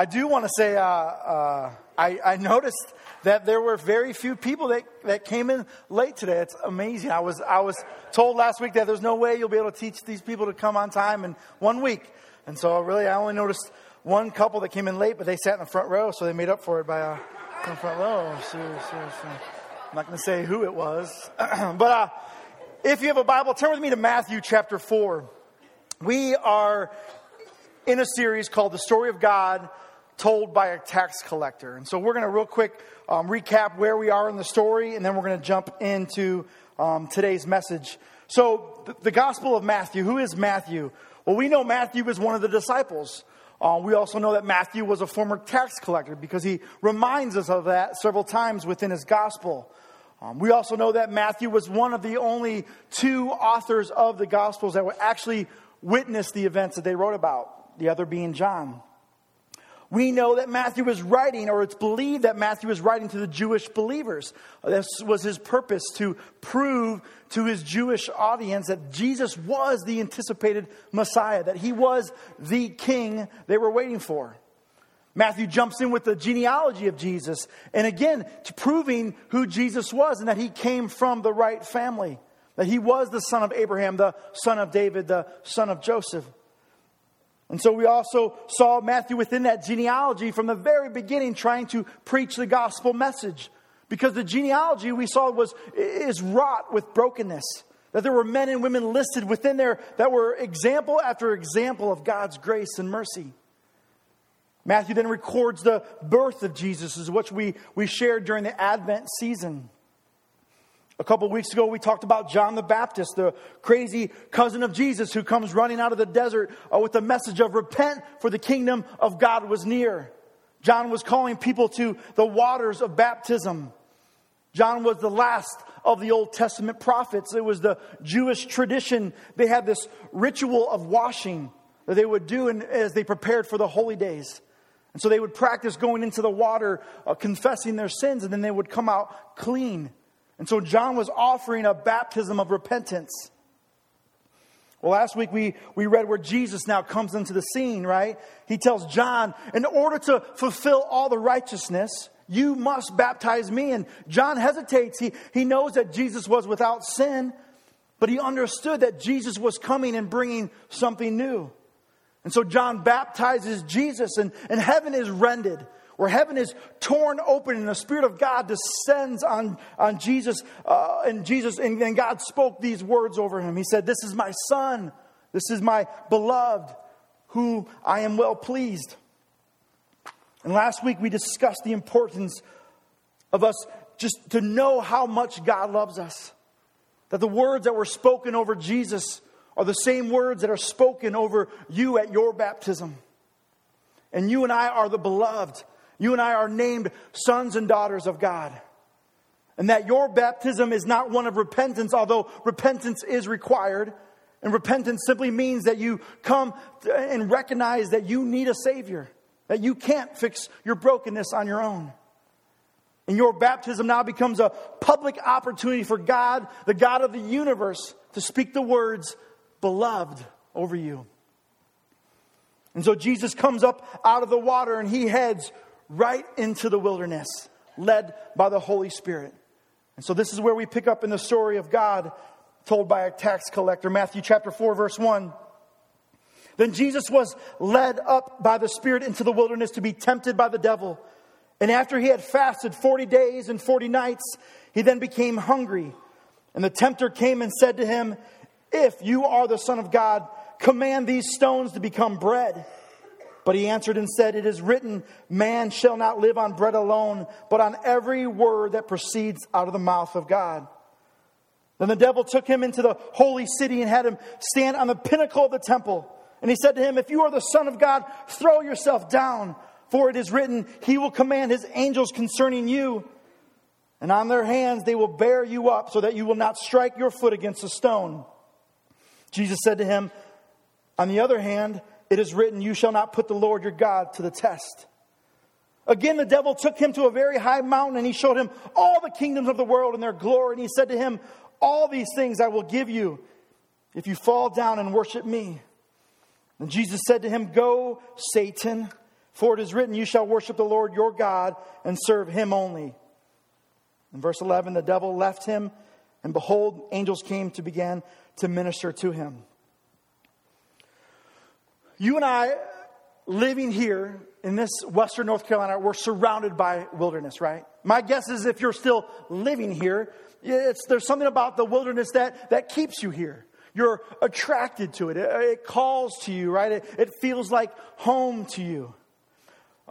I do want to say I noticed that there were very few people that came in late today. It's amazing. I was told last week that there's no way you'll be able to teach these people to come on time in 1 week. And so really I only noticed one couple that came in late, but they sat in the front row, so they made up for it by in the front row. So. I'm not going to say who it was. But if you have a Bible, turn with me to Matthew chapter 4. We are in a series called The Story of God Told by a Tax Collector. And so we're going to real quick recap where we are in the story, and then we're going to jump into today's message. So the Gospel of Matthew, who is Matthew? Well, we know Matthew is one of the disciples. We also know that Matthew was a former tax collector because he reminds us of that several times within his gospel. We also know that Matthew was one of the only two authors of the Gospels that would actually witness the events that they wrote about, the other being John. We know that Matthew is writing, or it's believed that Matthew is writing to the Jewish believers. This was his purpose, to prove to his Jewish audience that Jesus was the anticipated Messiah, that he was the king they were waiting for. Matthew jumps in with the genealogy of Jesus, and again, to proving who Jesus was and that he came from the right family, that he was the son of Abraham, the son of David, the son of Joseph. And so we also saw Matthew within that genealogy from the very beginning trying to preach the gospel message. Because the genealogy we saw is wrought with brokenness. That there were men and women listed within there that were example after example of God's grace and mercy. Matthew then records the birth of Jesus, which we shared during the Advent season. A couple of weeks ago, we talked about John the Baptist, the crazy cousin of Jesus who comes running out of the desert with the message of repent, for the kingdom of God was near. John was calling people to the waters of baptism. John was the last of the Old Testament prophets. It was the Jewish tradition. They had this ritual of washing that they would do as they prepared for the holy days. And so they would practice going into the water, confessing their sins, and then they would come out clean. And so John was offering a baptism of repentance. Well, last week we read where Jesus now comes into the scene, right? He tells John, in order to fulfill all the righteousness, you must baptize me. And John hesitates. He knows that Jesus was without sin, but he understood that Jesus was coming and bringing something new. And so John baptizes Jesus, and heaven is rended, where heaven is torn open and the Spirit of God descends on Jesus. And God spoke these words over him. He said, "This is my son. This is my beloved, whom I am well pleased." And last week we discussed the importance of us just to know how much God loves us. That the words that were spoken over Jesus are the same words that are spoken over you at your baptism. And you and I are the beloved. You and I are named sons and daughters of God. And that your baptism is not one of repentance, although repentance is required. And repentance simply means that you come and recognize that you need a Savior, that you can't fix your brokenness on your own. And your baptism now becomes a public opportunity for God, the God of the universe, to speak the words, beloved, over you. And so Jesus comes up out of the water and he heads right into the wilderness, led by the Holy Spirit. And so this is where we pick up in the story of God told by a tax collector. Matthew chapter 4, verse 1. Then Jesus was led up by the Spirit into the wilderness to be tempted by the devil. And after he had fasted 40 days and 40 nights, he then became hungry. And the tempter came and said to him, "If you are the Son of God, command these stones to become bread." But he answered and said, "It is written, man shall not live on bread alone, but on every word that proceeds out of the mouth of God." Then the devil took him into the holy city and had him stand on the pinnacle of the temple. And he said to him, "If you are the Son of God, throw yourself down, for it is written, he will command his angels concerning you, and on their hands they will bear you up, so that you will not strike your foot against a stone." Jesus said to him, "On the other hand, it is written, you shall not put the Lord your God to the test." Again, the devil took him to a very high mountain, and he showed him all the kingdoms of the world and their glory. And he said to him, "All these things I will give you if you fall down and worship me." And Jesus said to him, "Go, Satan, For it is written, you shall worship the Lord your God and serve him only. In verse 11, the devil left him, and behold, angels came to begin to minister to him. You and I, living here in this western North Carolina, we're surrounded by wilderness, right? My guess is if you're still living here, there's something about the wilderness that keeps you here. You're attracted to it. It calls to you, right? It feels like home to you.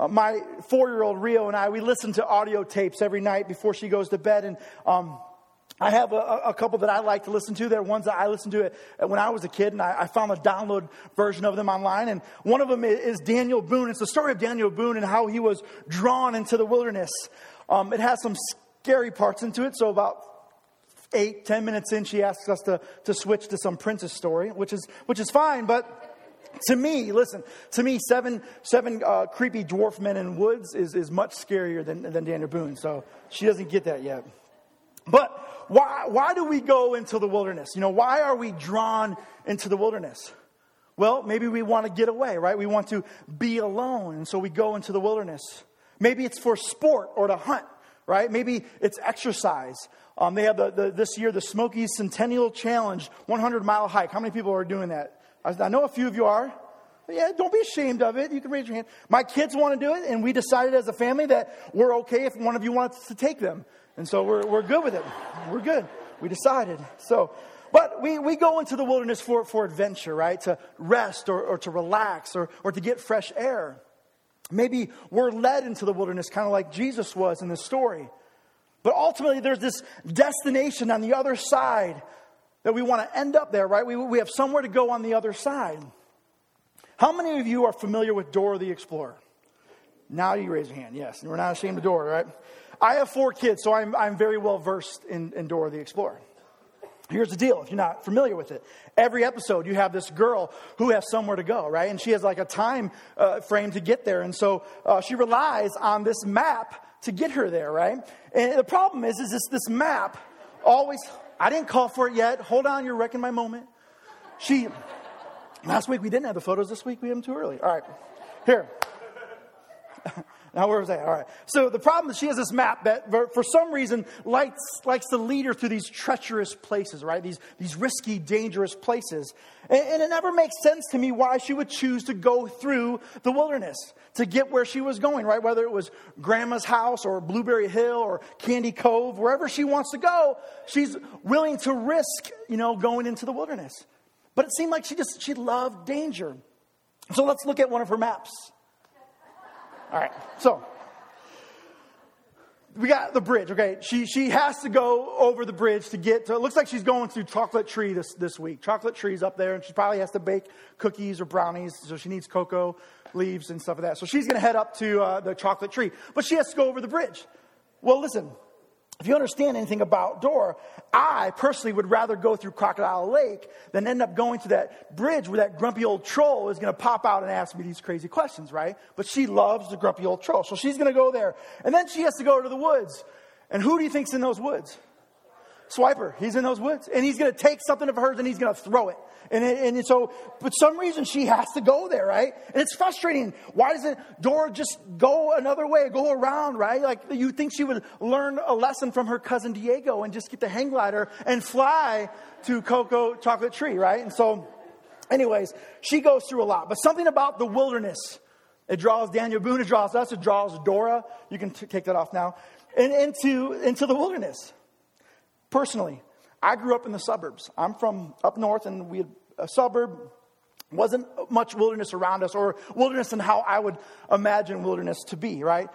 My 4-year-old Rio and I, we listen to audio tapes every night before she goes to bed. And I have a couple that I like to listen to. They're ones that I listened to when I was a kid, and I found a download version of them online. And one of them is Daniel Boone. It's the story of Daniel Boone and how he was drawn into the wilderness. It has some scary parts into it, so about 8-10 minutes in, she asks us to switch to some princess story, which is fine. But to me, seven creepy dwarf men in woods is much scarier than Daniel Boone. So she doesn't get that yet. But why do we go into the wilderness? Why are we drawn into the wilderness? Well, maybe we want to get away, right? We want to be alone, and so we go into the wilderness. Maybe it's for sport or to hunt, right? Maybe it's exercise. They have this year the Smokies Centennial Challenge 100-mile hike. How many people are doing that? I know a few of you are. Yeah, don't be ashamed of it. You can raise your hand. My kids want to do it, and we decided as a family that we're okay if one of you wants to take them. And so we're good with it. We're good. We decided. So, but we go into the wilderness for adventure, right? To rest or to relax or to get fresh air. Maybe we're led into the wilderness kind of like Jesus was in this story. But ultimately, there's this destination on the other side that we want to end up there, right? We have somewhere to go on the other side. How many of you are familiar with Dora the Explorer? Now you raise your hand. Yes, we're not ashamed of Dora, right? I have 4 kids, so I'm very well versed in Dora the Explorer. Here's the deal, if you're not familiar with it. Every episode, you have this girl who has somewhere to go, right? And she has like a time frame to get there. And so she relies on this map to get her there, right? And the problem is this map always... I didn't call for it yet. Hold on, you're wrecking my moment. Last week we didn't have the photos. This week we had them too early. All right, here. Now, where was I? All right. So the problem is she has this map that for some reason likes to lead her through these treacherous places, right? These risky, dangerous places. And it never makes sense to me why she would choose to go through the wilderness to get where she was going, right? Whether it was Grandma's house or Blueberry Hill or Candy Cove, wherever she wants to go, she's willing to risk, going into the wilderness. But it seemed like she loved danger. So let's look at one of her maps. All right, so we got the bridge, okay? She has to go over the bridge to get to, it looks like she's going through Chocolate Tree this week. Chocolate Tree's up there, and she probably has to bake cookies or brownies, so she needs cocoa leaves and stuff like that. So she's going to head up to the Chocolate Tree, but she has to go over the bridge. Well, listen, if you understand anything about Dora, I personally would rather go through Crocodile Lake than end up going to that bridge where that grumpy old troll is going to pop out and ask me these crazy questions, right? But she loves the grumpy old troll, so she's going to go there. And then she has to go to the woods. And who do you think's in those woods? Swiper. He's in those woods. And he's going to take something of hers and he's going to throw it. And so, for some reason, she has to go there, right? And it's frustrating. Why doesn't Dora just go another way, go around, right? Like, you'd think she would learn a lesson from her cousin Diego and just get the hang glider and fly to Cocoa Chocolate Tree, right? And so, anyways, she goes through a lot. But something about the wilderness, it draws Daniel Boone, it draws us, it draws Dora. You can take that off now. And into the wilderness. Personally, I grew up in the suburbs. I'm from up north, and we had a suburb. Wasn't much wilderness around us, or wilderness in how I would imagine wilderness to be, right?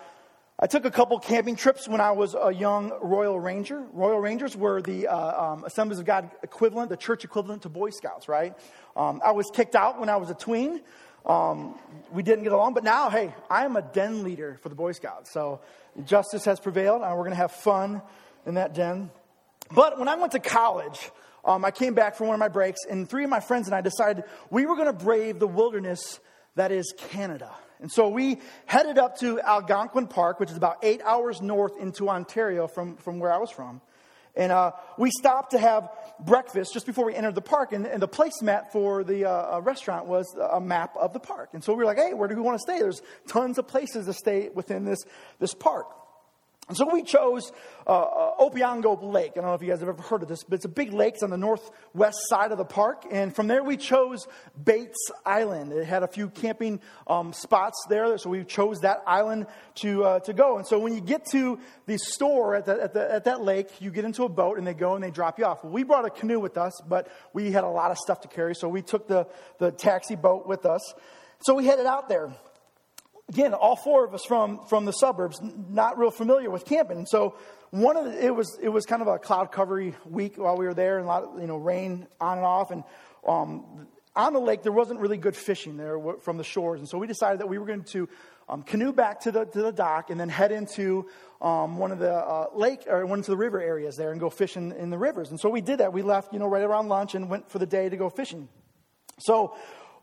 I took a couple camping trips when I was a young Royal Ranger. Royal Rangers were the Assemblies of God equivalent, the church equivalent to Boy Scouts, right? I was kicked out when I was a tween. We didn't get along, but now, hey, I am a den leader for the Boy Scouts. So justice has prevailed, and we're going to have fun in that den. But when I went to college, I came back from one of my breaks, and 3 of my friends and I decided we were going to brave the wilderness that is Canada. And so we headed up to Algonquin Park, which is about 8 hours north into Ontario from where I was from. And we stopped to have breakfast just before we entered the park. And the placemat for the restaurant was a map of the park. And so we were like, hey, where do we want to stay? There's tons of places to stay within this park. And so we chose Opeongo Lake. I don't know if you guys have ever heard of this, but it's a big lake. It's on the northwest side of the park. And from there, we chose Bates Island. It had a few camping spots there, so we chose that island to go. And so when you get to the store at that lake, you get into a boat, and they go and they drop you off. Well, we brought a canoe with us, but we had a lot of stuff to carry, so we took the taxi boat with us. So we headed out there. Again, all four of us from the suburbs, not real familiar with camping. And so it was kind of a cloud covery week while we were there, and a lot of, rain on and off. And on the lake, there wasn't really good fishing there from the shores. And so we decided that we were going to canoe back to the dock and then head into one of the river areas there and go fishing in the rivers. And so we did that. We left, right around lunch and went for the day to go fishing. So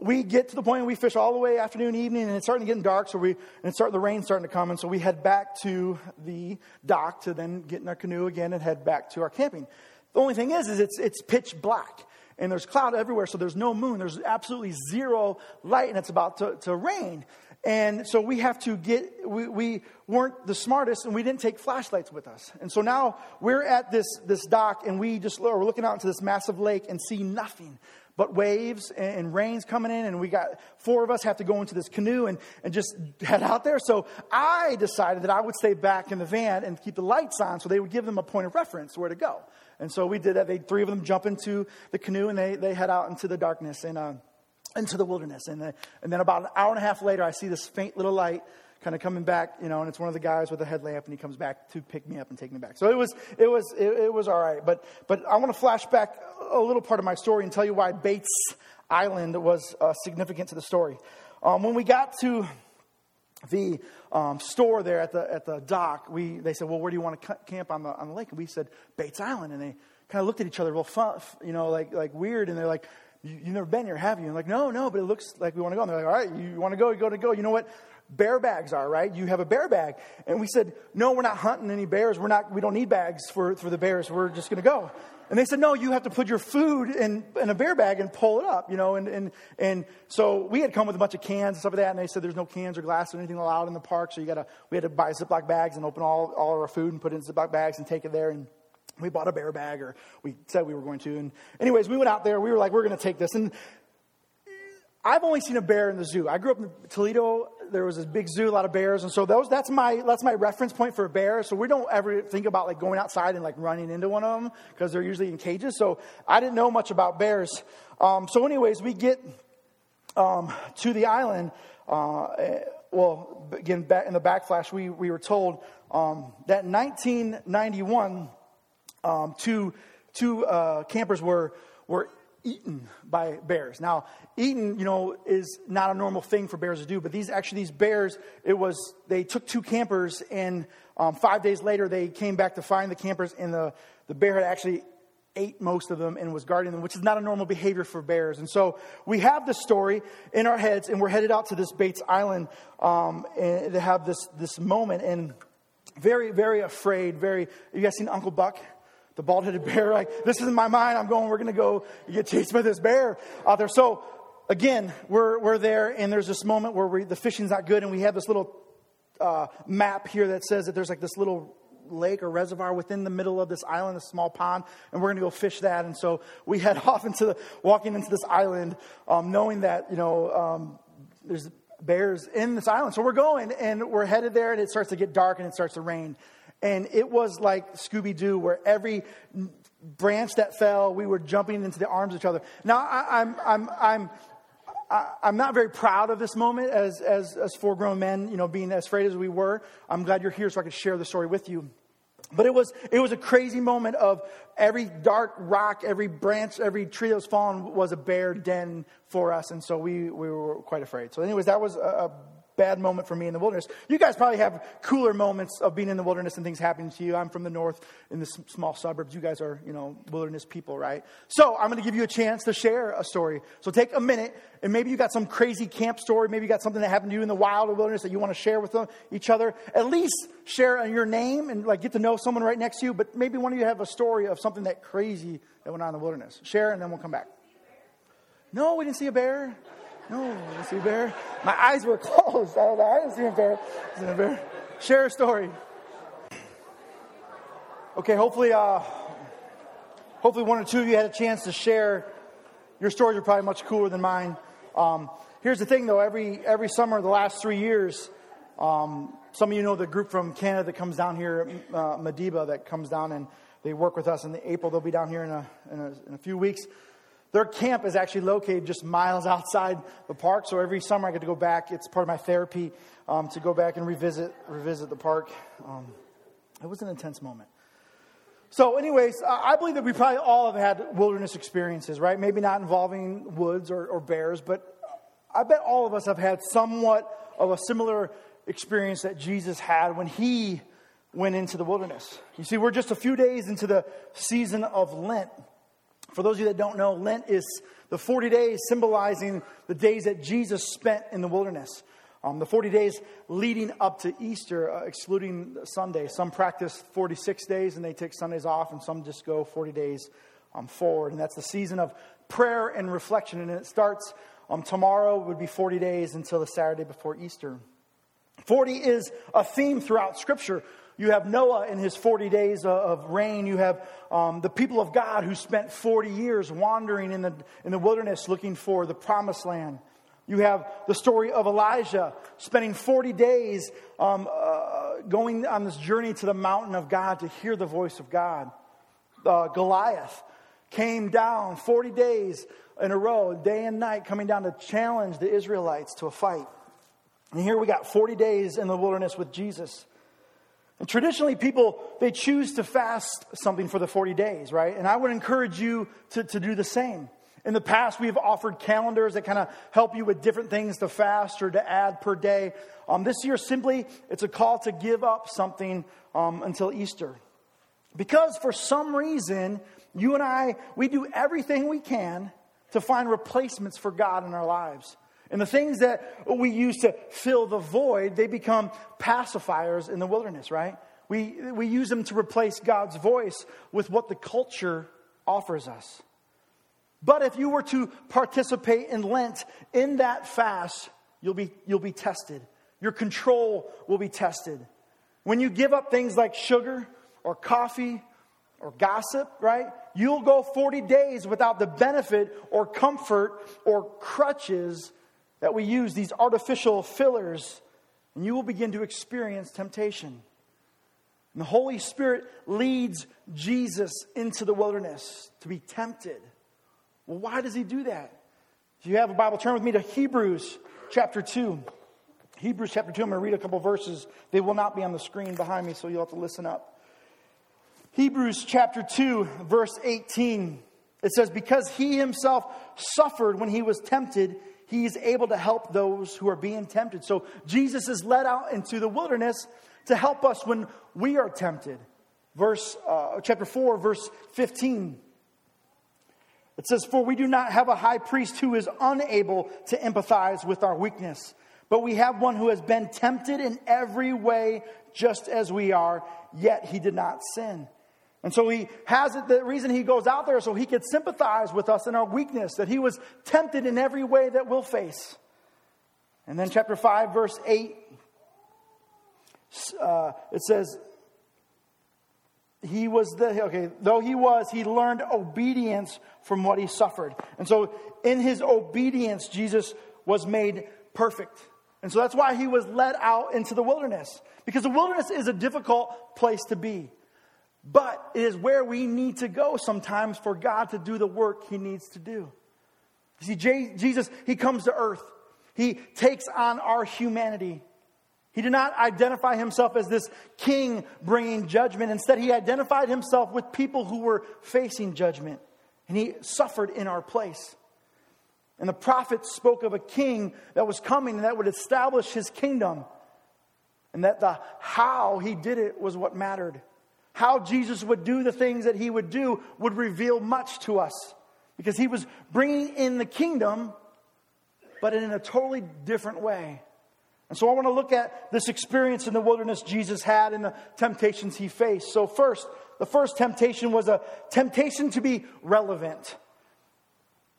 we get to the point where we fish all the way afternoon, evening, and it's starting to get dark. The rain's starting to come, and so we head back to the dock to then get in our canoe again and head back to our camping. The only thing is it's pitch black, and there's cloud everywhere, so there's no moon. There's absolutely zero light, and it's about to rain. And so we have to we weren't the smartest, and we didn't take flashlights with us. And so now we're at this dock, and we're looking out into this massive lake and see nothing but waves and rain's coming in, and we got four of us have to go into this canoe and just head out there. So I decided that I would stay back in the van and keep the lights on so they would give them a point of reference where to go. And so we did that. Three of them jump into the canoe, and they head out into the darkness and into the wilderness. And then about an hour and a half later, I see this faint little light kind of coming back, and it's one of the guys with a headlamp, and he comes back to pick me up and take me back. So it was all right. But I want to flash back a little part of my story and tell you why Bates Island was significant to the story. When we got to the store there at the dock, they said, "Well, where do you want to camp on the lake?" And we said, "Bates Island." And they kind of looked at each other real fun, like weird, and they're like, "You've never been here, have you?" And I'm like, "No, but it looks like we want to go." And they're like, "All right, you want to go? You go. You know what bear bags are, right? You have a bear bag." And we said, "No, we're not hunting any bears. We don't need bags for the bears. We're just going to go." And they said, "No, you have to put your food in a bear bag and pull it up, And so we had come with a bunch of cans and stuff like that. And they said, "There's no cans or glass or anything allowed in the park. So we had to buy Ziploc bags and open all of our food and put it in Ziploc bags and take it there." And we bought a bear bag, or we said we were going to. And anyways, we went out there. We were like, we're going to take this. And I've only seen a bear in the zoo. I grew up in Toledo. There was this big zoo, a lot of bears, and so that's my reference point for a bear. So we don't ever think about going outside and running into one of them because they're usually in cages. So I didn't know much about bears. So anyways, we get to the island. Well, again, back in the backflash, we were told that in 1991, two campers were eaten by bears. Now, eaten, is not a normal thing for bears to do, but these bears, they took two campers, and 5 days later, they came back to find the campers, and the bear had actually ate most of them and was guarding them, which is not a normal behavior for bears. And so we have this story in our heads, and we're headed out to this Bates Island and to have this moment, and very, very afraid, very, you guys seen Uncle Buck? The bald-headed bear, this isn't my mind. We're going to go get chased by this bear out there. So again, we're there, and there's this moment where the fishing's not good, and we have this little map here that says that there's this little lake or reservoir within the middle of this island, a small pond, and we're going to go fish that. And so we head off walking into this island, knowing that, there's bears in this island. So we're going, and we're headed there, and it starts to get dark, and it starts to rain. And it was like Scooby-Doo, where every branch that fell, we were jumping into the arms of each other. Now, I'm not very proud of this moment as four grown men, being as afraid as we were. I'm glad you're here so I can share the story with you. But it was a crazy moment of every dark rock, every branch, every tree that was fallen was a bear den for us, and so we were quite afraid. So anyways, that was a bad moment for me in the wilderness. You guys probably have cooler moments of being in the wilderness and things happening to you. I'm from the north in the small suburbs. You guys are, you know, wilderness people, right? So I'm going to give you a chance to share a story. So take a minute, and maybe you got some crazy camp story. Maybe you got something that happened to you in the wild or wilderness that you want to share with them, each other. At least share your name and like get to know someone right next to you. But maybe one of you have a story of something that crazy that went on in the wilderness. Share, and then we'll come back. No, we didn't see a bear. No, I didn't see a bear. My eyes were closed. I didn't see a bear. I didn't see a bear. Share a story. Okay, hopefully one or two of you had a chance to share. Your stories are probably much cooler than mine. Here's the thing, though. Every summer the last 3 years, some of you know the group from Canada that comes down here, Madiba, that comes down and they work with us. In April they'll be down here in a few weeks. Their camp is actually located just miles outside the park, so every summer I get to go back. It's part of my therapy to go back and revisit the park. It was an intense moment. So anyways, I believe that we probably all have had wilderness experiences, right? Maybe not involving woods or bears, but I bet all of us have had somewhat of a similar experience that Jesus had when he went into the wilderness. You see, we're just a few days into the season of Lent. For those of you that don't know, Lent is the 40 days symbolizing the days that Jesus spent in the wilderness. The 40 days leading up to Easter, excluding Sunday. Some practice 46 days and they take Sundays off, and some just go 40 days forward. And that's the season of prayer and reflection. And it starts tomorrow would be 40 days until the Saturday before Easter. 40 is a theme throughout Scripture. You have Noah in his 40 days of rain. You have the people of God who spent 40 years wandering in the wilderness looking for the promised land. You have the story of Elijah spending 40 days going on this journey to the mountain of God to hear the voice of God. Goliath came down 40 days in a row, day and night, coming down to challenge the Israelites to a fight. And here we got 40 days in the wilderness with Jesus. And traditionally, people, they choose to fast something for the 40 days, right? And I would encourage you to do the same. In the past, we've offered calendars that kind of help you with different things to fast or to add per day. This year, simply, it's a call to give up something until Easter. Because for some reason, you and I, we do everything we can to find replacements for God in our lives. And the things that we use to fill the void, they become pacifiers in the wilderness, right? We use them to replace God's voice with what the culture offers us. But if you were to participate in Lent in that fast, you'll be tested. Your control will be tested. When you give up things like sugar or coffee or gossip, right? You'll go 40 days without the benefit or comfort or crutches that we use, these artificial fillers, and you will begin to experience temptation. And the Holy Spirit leads Jesus into the wilderness to be tempted. Well, why does he do that? If you have a Bible, turn with me to Hebrews chapter 2. Hebrews chapter 2, I'm going to read a couple verses. They will not be on the screen behind me, so you'll have to listen up. Hebrews chapter 2, verse 18. It says, because he himself suffered when he was tempted, he is able to help those who are being tempted. So Jesus is led out into the wilderness to help us when we are tempted. Chapter 4, verse 15. It says, for we do not have a high priest who is unable to empathize with our weakness, but we have one who has been tempted in every way just as we are, yet he did not sin. And so he has it, the reason he goes out there so he could sympathize with us in our weakness, that he was tempted in every way that we'll face. And then chapter 5, verse 8, it says, he learned obedience from what he suffered. And so in his obedience, Jesus was made perfect. And so that's why he was led out into the wilderness, because the wilderness is a difficult place to be. But it is where we need to go sometimes for God to do the work he needs to do. You see, Jesus, he comes to earth. He takes on our humanity. He did not identify himself as this king bringing judgment. Instead, he identified himself with people who were facing judgment. And he suffered in our place. And the prophets spoke of a king that was coming and that would establish his kingdom. And that the how he did it was what mattered. How Jesus would do the things that he would do would reveal much to us. Because he was bringing in the kingdom, but in a totally different way. And so I want to look at this experience in the wilderness Jesus had and the temptations he faced. So first, the first temptation was a temptation to be relevant.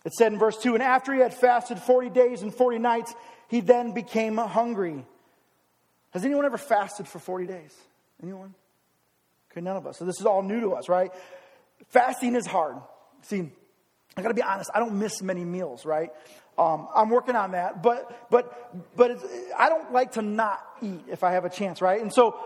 It said in verse 2, and after he had fasted 40 days and 40 nights, he then became hungry. Has anyone ever fasted for 40 days? Anyone? Okay, none of us. So this is all new to us, right? Fasting is hard. See, I got to be honest. I don't miss many meals, right? I'm working on that, but it's, I don't like to not eat if I have a chance, right? And so,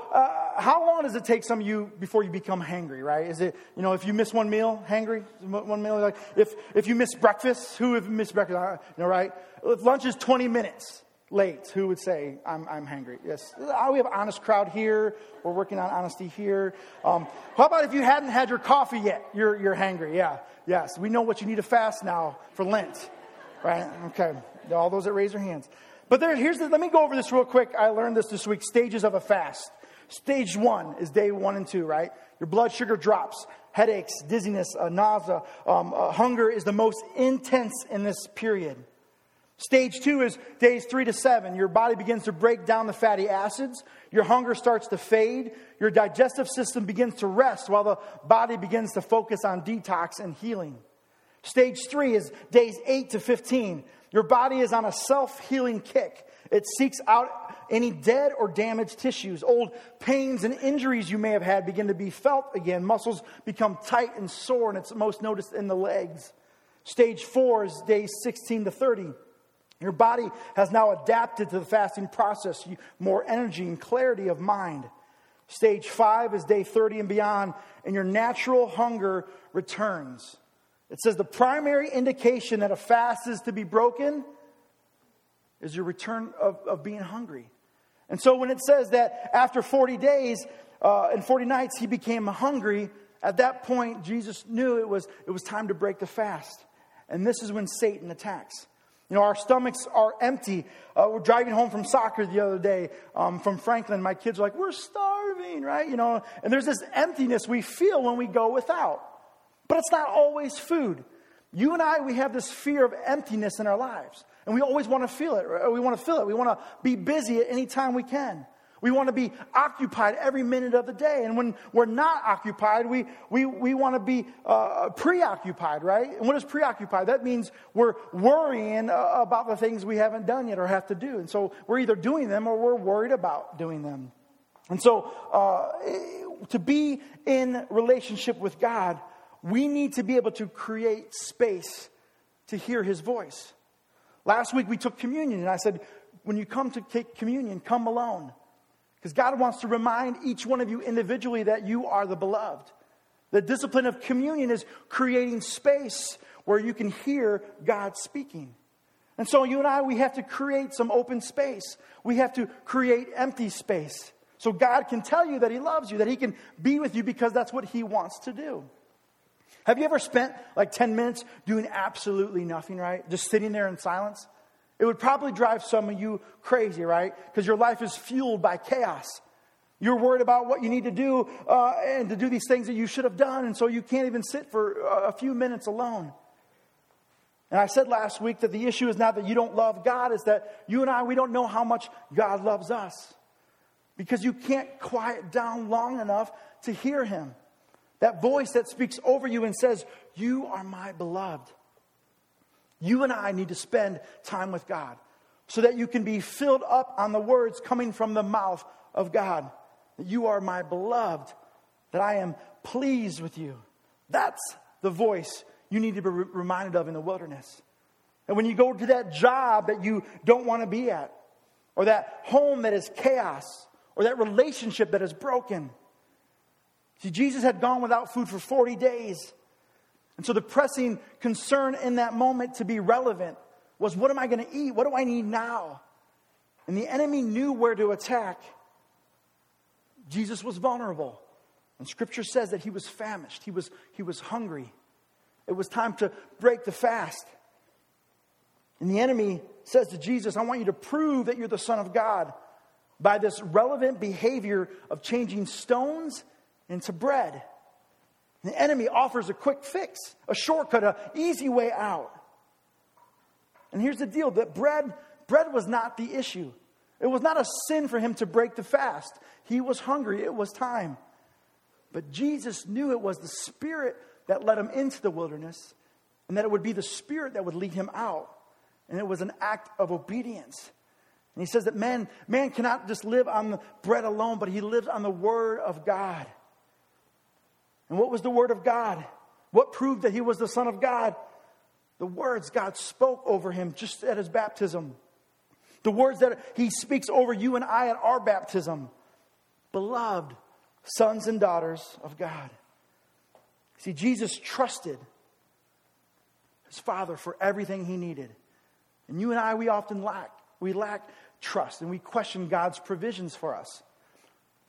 how long does it take some of you before you become hangry, right? Is it, you know, if you miss one meal, hangry? One meal, like if you miss breakfast, who have missed breakfast? You know, right? If lunch is 20 minutes late, who would say I'm hangry? Yes, we have an honest crowd here. We're working on honesty here. How about if you hadn't had your coffee yet? You're hangry. Yeah, yes. We know what you need to fast now for Lent. Right? Okay. All those that raise their hands. But let me go over this real quick. I learned this week. Stages of a fast. Stage 1 is day 1 and 2, right? Your blood sugar drops, headaches, dizziness, nausea, hunger is the most intense in this period. Stage 2 is days 3 to 7. Your body begins to break down the fatty acids. Your hunger starts to fade. Your digestive system begins to rest while the body begins to focus on detox and healing. Stage 3 is days 8 to 15. Your body is on a self-healing kick. It seeks out any dead or damaged tissues. Old pains and injuries you may have had begin to be felt again. Muscles become tight and sore, and it's most noticed in the legs. Stage 4 is days 16 to 30. Your body has now adapted to the fasting process, more energy and clarity of mind. Stage 5 is day 30 and beyond, and your natural hunger returns. It says the primary indication that a fast is to be broken is your return of being hungry. And so when it says that after 40 days and 40 nights he became hungry, at that point Jesus knew it was time to break the fast. And this is when Satan attacks. You know, our stomachs are empty. We're driving home from soccer the other day from Franklin. My kids are like, we're starving, right? You know, and there's this emptiness we feel when we go without. But it's not always food. You and I, we have this fear of emptiness in our lives. And we always want to feel it. Right? We want to feel it. We want to be busy at any time we can. We want to be occupied every minute of the day. And when we're not occupied, we want to be preoccupied, right? And what is preoccupied? That means we're worrying about the things we haven't done yet or have to do. And so we're either doing them or we're worried about doing them. And so to be in relationship with God, we need to be able to create space to hear his voice. Last week we took communion, and I said, when you come to take communion, come alone. Because God wants to remind each one of you individually that you are the beloved. The discipline of communion is creating space where you can hear God speaking. And so you and I, we have to create some open space. We have to create empty space. So God can tell you that he loves you, that he can be with you, because that's what he wants to do. Have you ever spent like 10 minutes doing absolutely nothing, right? Just sitting there in silence? It would probably drive some of you crazy, right? Because your life is fueled by chaos. You're worried about what you need to do and to do these things that you should have done. And so you can't even sit for a few minutes alone. And I said last week that the issue is not that you don't love God. It's that you and I, we don't know how much God loves us. Because you can't quiet down long enough to hear him. That voice that speaks over you and says, you are my beloved. You and I need to spend time with God so that you can be filled up on the words coming from the mouth of God. That you are my beloved, that I am pleased with you. That's the voice you need to be reminded of in the wilderness. And when you go to that job that you don't want to be at, or that home that is chaos, or that relationship that is broken. See, Jesus had gone without food for 40 days. And so the pressing concern in that moment to be relevant was, what am I going to eat? What do I need now? And the enemy knew where to attack. Jesus was vulnerable. And Scripture says that he was famished. He was hungry. It was time to break the fast. And the enemy says to Jesus, I want you to prove that you're the Son of God by this relevant behavior of changing stones into bread. And the enemy offers a quick fix, a shortcut, an easy way out. And here's the deal, that bread was not the issue. It was not a sin for him to break the fast. He was hungry. It was time. But Jesus knew it was the Spirit that led him into the wilderness, and that it would be the Spirit that would lead him out. And it was an act of obedience. And he says that man cannot just live on the bread alone, but he lives on the Word of God. And what was the Word of God? What proved that he was the Son of God? The words God spoke over him just at his baptism. The words that he speaks over you and I at our baptism. Beloved sons and daughters of God. See, Jesus trusted his Father for everything he needed. And you and I, we often lack. We lack trust, and we question God's provisions for us.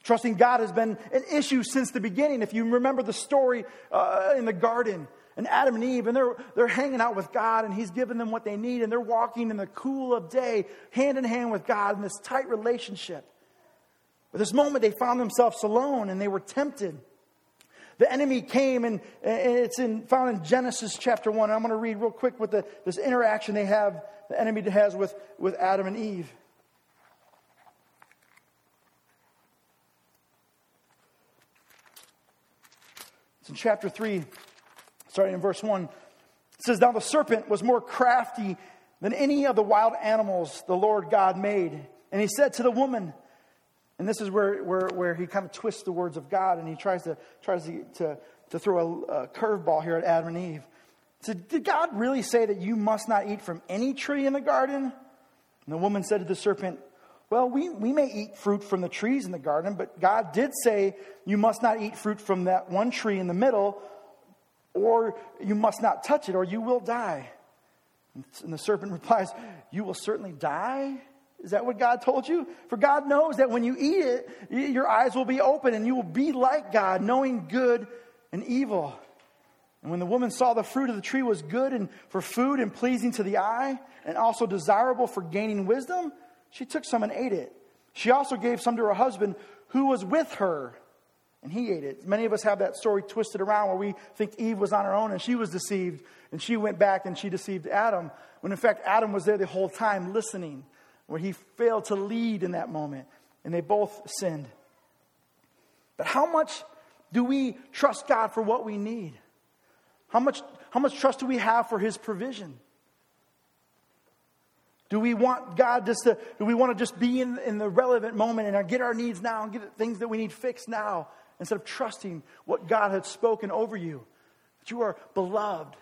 Trusting God has been an issue since the beginning. If you remember the story in the garden, and Adam and Eve, and they're hanging out with God, and he's giving them what they need, and they're walking in the cool of day, hand in hand with God in this tight relationship. But this moment, they found themselves alone, and they were tempted. The enemy came, and it's found in Genesis chapter 1. I'm going to read real quick with this interaction they have, the enemy has with Adam and Eve. It's in chapter 3, starting in verse 1. It says, Now the serpent was more crafty than any of the wild animals the Lord God made. And he said to the woman, and this is where he kind of twists the words of God, and he tries to throw a curveball here at Adam and Eve. He said, Did God really say that you must not eat from any tree in the garden? And the woman said to the serpent, Well, we may eat fruit from the trees in the garden, but God did say you must not eat fruit from that one tree in the middle, or you must not touch it, or you will die. And the serpent replies, You will certainly die? Is that what God told you? For God knows that when you eat it, your eyes will be open and you will be like God, knowing good and evil. And when the woman saw the fruit of the tree was good and for food and pleasing to the eye and also desirable for gaining wisdom, she took some and ate it. She also gave some to her husband who was with her, and he ate it. Many of us have that story twisted around where we think Eve was on her own and she was deceived, and she went back and she deceived Adam, when in fact Adam was there the whole time listening, where he failed to lead in that moment, and they both sinned. But how much do we trust God for what we need? How much trust do we have for his provision? Do we want God do we want to just be in the relevant moment and get our needs now and get things that we need fixed now, instead of trusting what God had spoken over you, that you are beloved?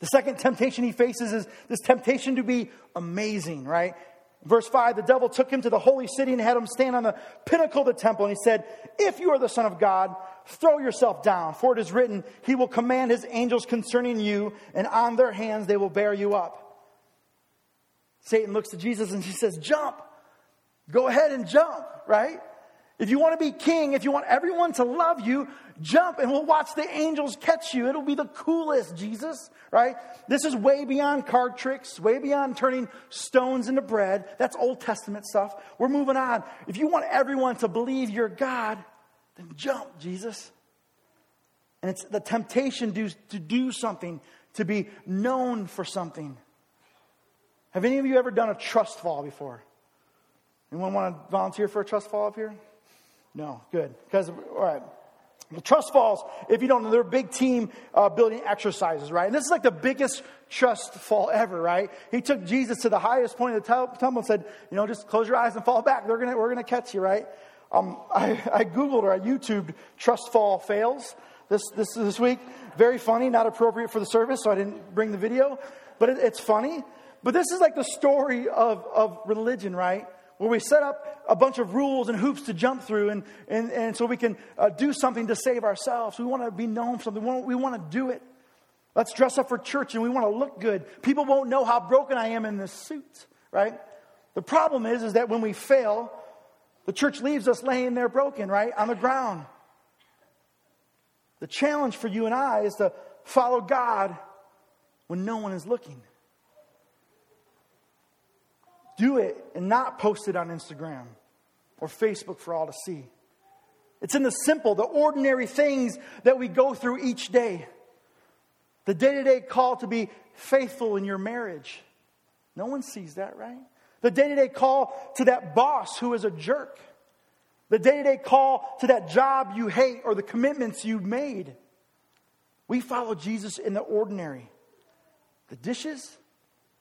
The second temptation he faces is this temptation to be amazing, right? Verse 5, the devil took him to the holy city and had him stand on the pinnacle of the temple. And he said, If you are the Son of God, throw yourself down. For it is written, He will command His angels concerning you, and on their hands they will bear you up. Satan looks to Jesus and he says, Jump. Go ahead and jump, right? If you want to be king, if you want everyone to love you, jump and we'll watch the angels catch you. It'll be the coolest, Jesus, right? This is way beyond card tricks, way beyond turning stones into bread. That's Old Testament stuff. We're moving on. If you want everyone to believe you're God, then jump, Jesus. And it's the temptation to do something, to be known for something. Have any of you ever done a trust fall before? Anyone want to volunteer for a trust fall up here? No, good. Because, all right. The trust falls, if you don't know, they're big team building exercises, right? And this is like the biggest trust fall ever, right? He took Jesus to the highest point of the temple and said, just close your eyes and fall back. We're gonna catch you, right? I Googled or I YouTubed trust fall fails this week. Very funny, not appropriate for the service, so I didn't bring the video, but it's funny. But this is like the story of religion, right? Where we set up a bunch of rules and hoops to jump through and so we can do something to save ourselves. We want to be known for something. We want to do it. Let's dress up for church and we want to look good. People won't know how broken I am in this suit, right? The problem is that when we fail, the church leaves us laying there broken, right? On the ground. The challenge for you and I is to follow God when no one is looking. Do it and not post it on Instagram or Facebook for all to see. It's in the simple, the ordinary things that we go through each day. The day-to-day call to be faithful in your marriage. No one sees that, right? The day-to-day call to that boss who is a jerk. The day-to-day call to that job you hate or the commitments you've made. We follow Jesus in the ordinary. The dishes,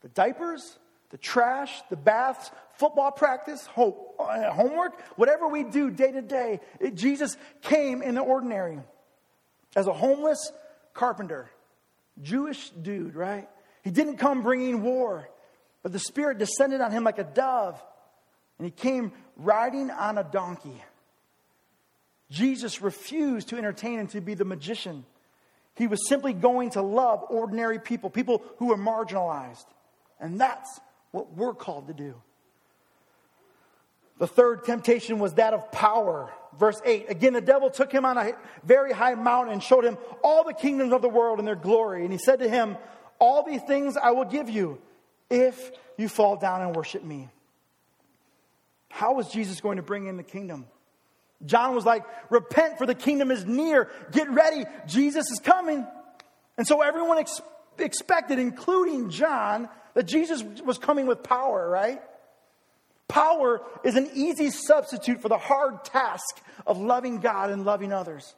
the diapers, the trash, the baths, football practice, homework, whatever we do day to day, Jesus came in the ordinary as a homeless carpenter, Jewish dude, right? He didn't come bringing war, but the Spirit descended on him like a dove, and he came riding on a donkey. Jesus refused to entertain and to be the magician. He was simply going to love ordinary people, people who were marginalized. And that's what we're called to do. The third temptation was that of power. Verse 8, again, the devil took him on a very high mountain and showed him all the kingdoms of the world and their glory. And he said to him, all these things I will give you if you fall down and worship me. How was Jesus going to bring in the kingdom? John was like, repent, for the kingdom is near. Get ready. Jesus is coming. And so everyone expected, including John, that Jesus was coming with power, right? Power is an easy substitute for the hard task of loving God and loving others.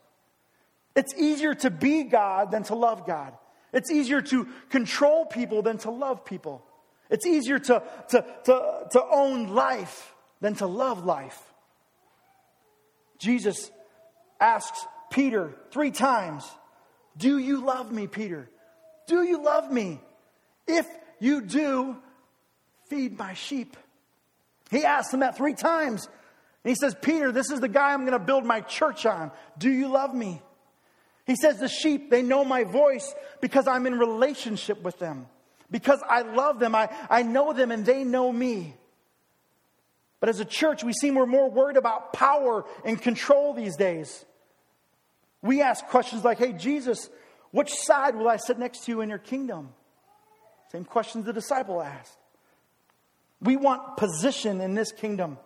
It's easier to be God than to love God. It's easier to control people than to love people. It's easier to own life than to love life. Jesus asks Peter 3 times, do you love me, Peter? Do you love me? If you do, feed my sheep. He asked him that 3 times. And he says, Peter, this is the guy I'm going to build my church on. Do you love me? He says, the sheep, they know my voice because I'm in relationship with them. Because I love them, I know them, and they know me. But as a church, we seem we're more worried about power and control these days. We ask questions like, hey, Jesus, which side will I sit next to you in your kingdom? Same questions the disciple asked. We want position in this kingdom.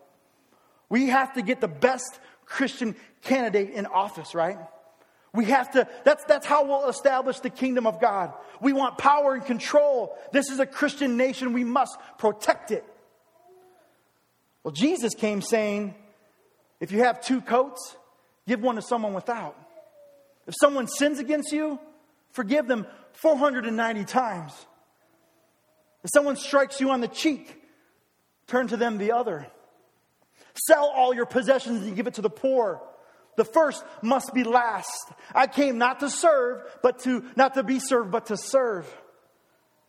We have to get the best Christian candidate in office, right? We have to, that's how we'll establish the kingdom of God. We want power and control. This is a Christian nation. We must protect it. Well, Jesus came saying, if you have 2 coats, give one to someone without. If someone sins against you, forgive them 490 times. If someone strikes you on the cheek, turn to them the other. Sell all your possessions and give it to the poor. The first must be last. I came not to serve, but to not to be served, but to serve.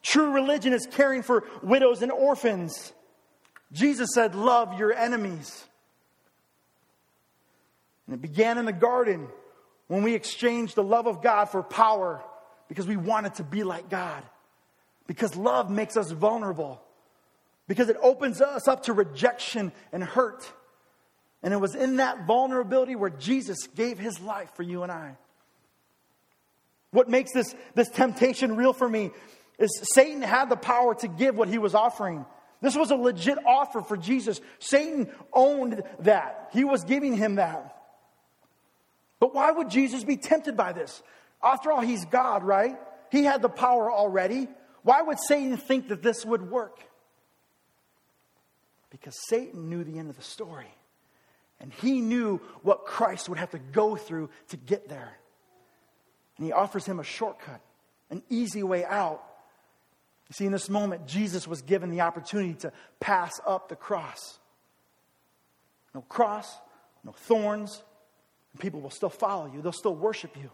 True religion is caring for widows and orphans. Jesus said, love your enemies. And it began in the garden when we exchanged the love of God for power because we wanted to be like God. Because love makes us vulnerable. Because it opens us up to rejection and hurt. And it was in that vulnerability where Jesus gave his life for you and I. What makes this temptation real for me is Satan had the power to give what he was offering. This was a legit offer for Jesus. Satan owned that. He was giving him that. But why would Jesus be tempted by this? After all, he's God, right? He had the power already. Why would Satan think that this would work? Because Satan knew the end of the story. And he knew what Christ would have to go through to get there. And he offers him a shortcut, an easy way out. You see, in this moment, Jesus was given the opportunity to pass up the cross. No cross, no thorns, and people will still follow you. They'll still worship you.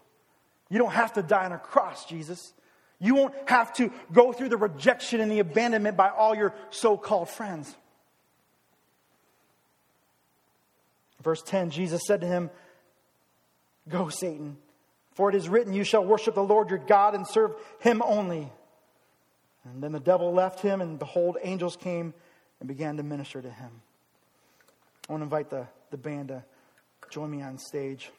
You don't have to die on a cross, Jesus. You won't have to go through the rejection and the abandonment by all your so-called friends. Verse 10, Jesus said to him, go, Satan, for it is written, you shall worship the Lord your God and serve him only. And then the devil left him, and behold, angels came and began to minister to him. I want to invite the band to join me on stage.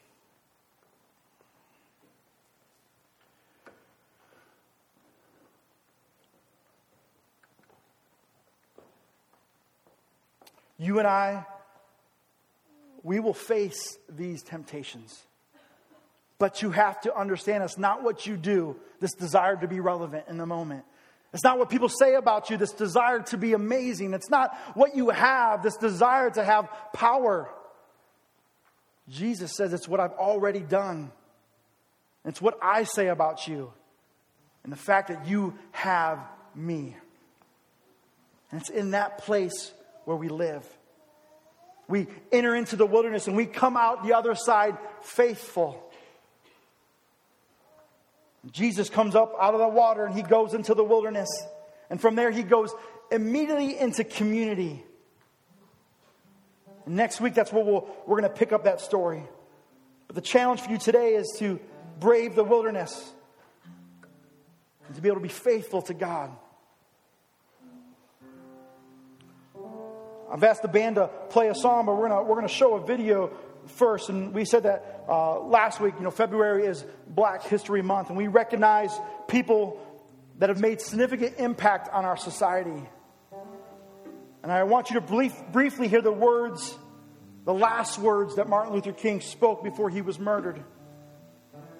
You and I, we will face these temptations. But you have to understand it's not what you do, this desire to be relevant in the moment. It's not what people say about you, this desire to be amazing. It's not what you have, this desire to have power. Jesus says it's what I've already done. It's what I say about you. And the fact that you have me. And it's in that place where we live. We enter into the wilderness and we come out the other side faithful. Jesus comes up out of the water and he goes into the wilderness. And from there he goes immediately into community. And next week, that's where we're going to pick up that story. But the challenge for you today is to brave the wilderness and to be able to be faithful to God. I've asked the band to play a song, but we're going to show a video first, and we said that last week. You know, February is Black History Month, and we recognize people that have made significant impact on our society. And I want you to briefly hear the words, the last words that Martin Luther King spoke before he was murdered.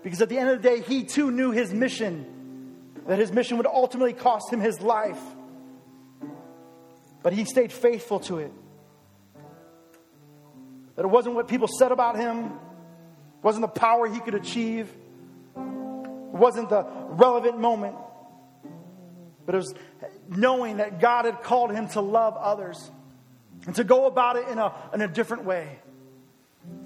Because at the end of the day, he too knew his mission, that his mission would ultimately cost him his life. But he stayed faithful to it. That it wasn't what people said about him. It wasn't the power he could achieve. It wasn't the relevant moment. But it was knowing that God had called him to love others and to go about it in a different way.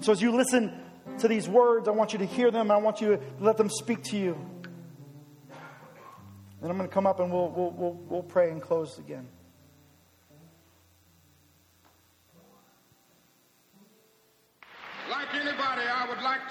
So as you listen to these words, I want you to hear them. I want you to let them speak to you. Then I'm going to come up and we'll pray and close again. Anybody, I would like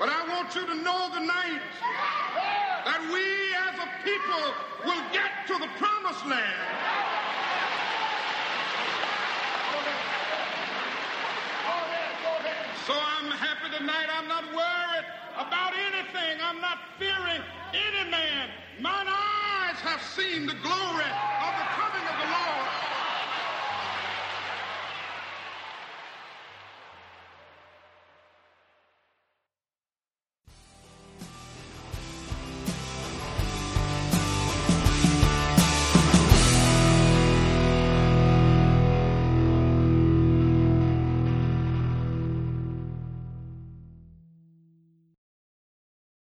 But I want you to know tonight that we as a people will get to the promised land. So I'm happy tonight. I'm not worried about anything. I'm not fearing any man. Mine eyes have seen the glory of the coming of the Lord.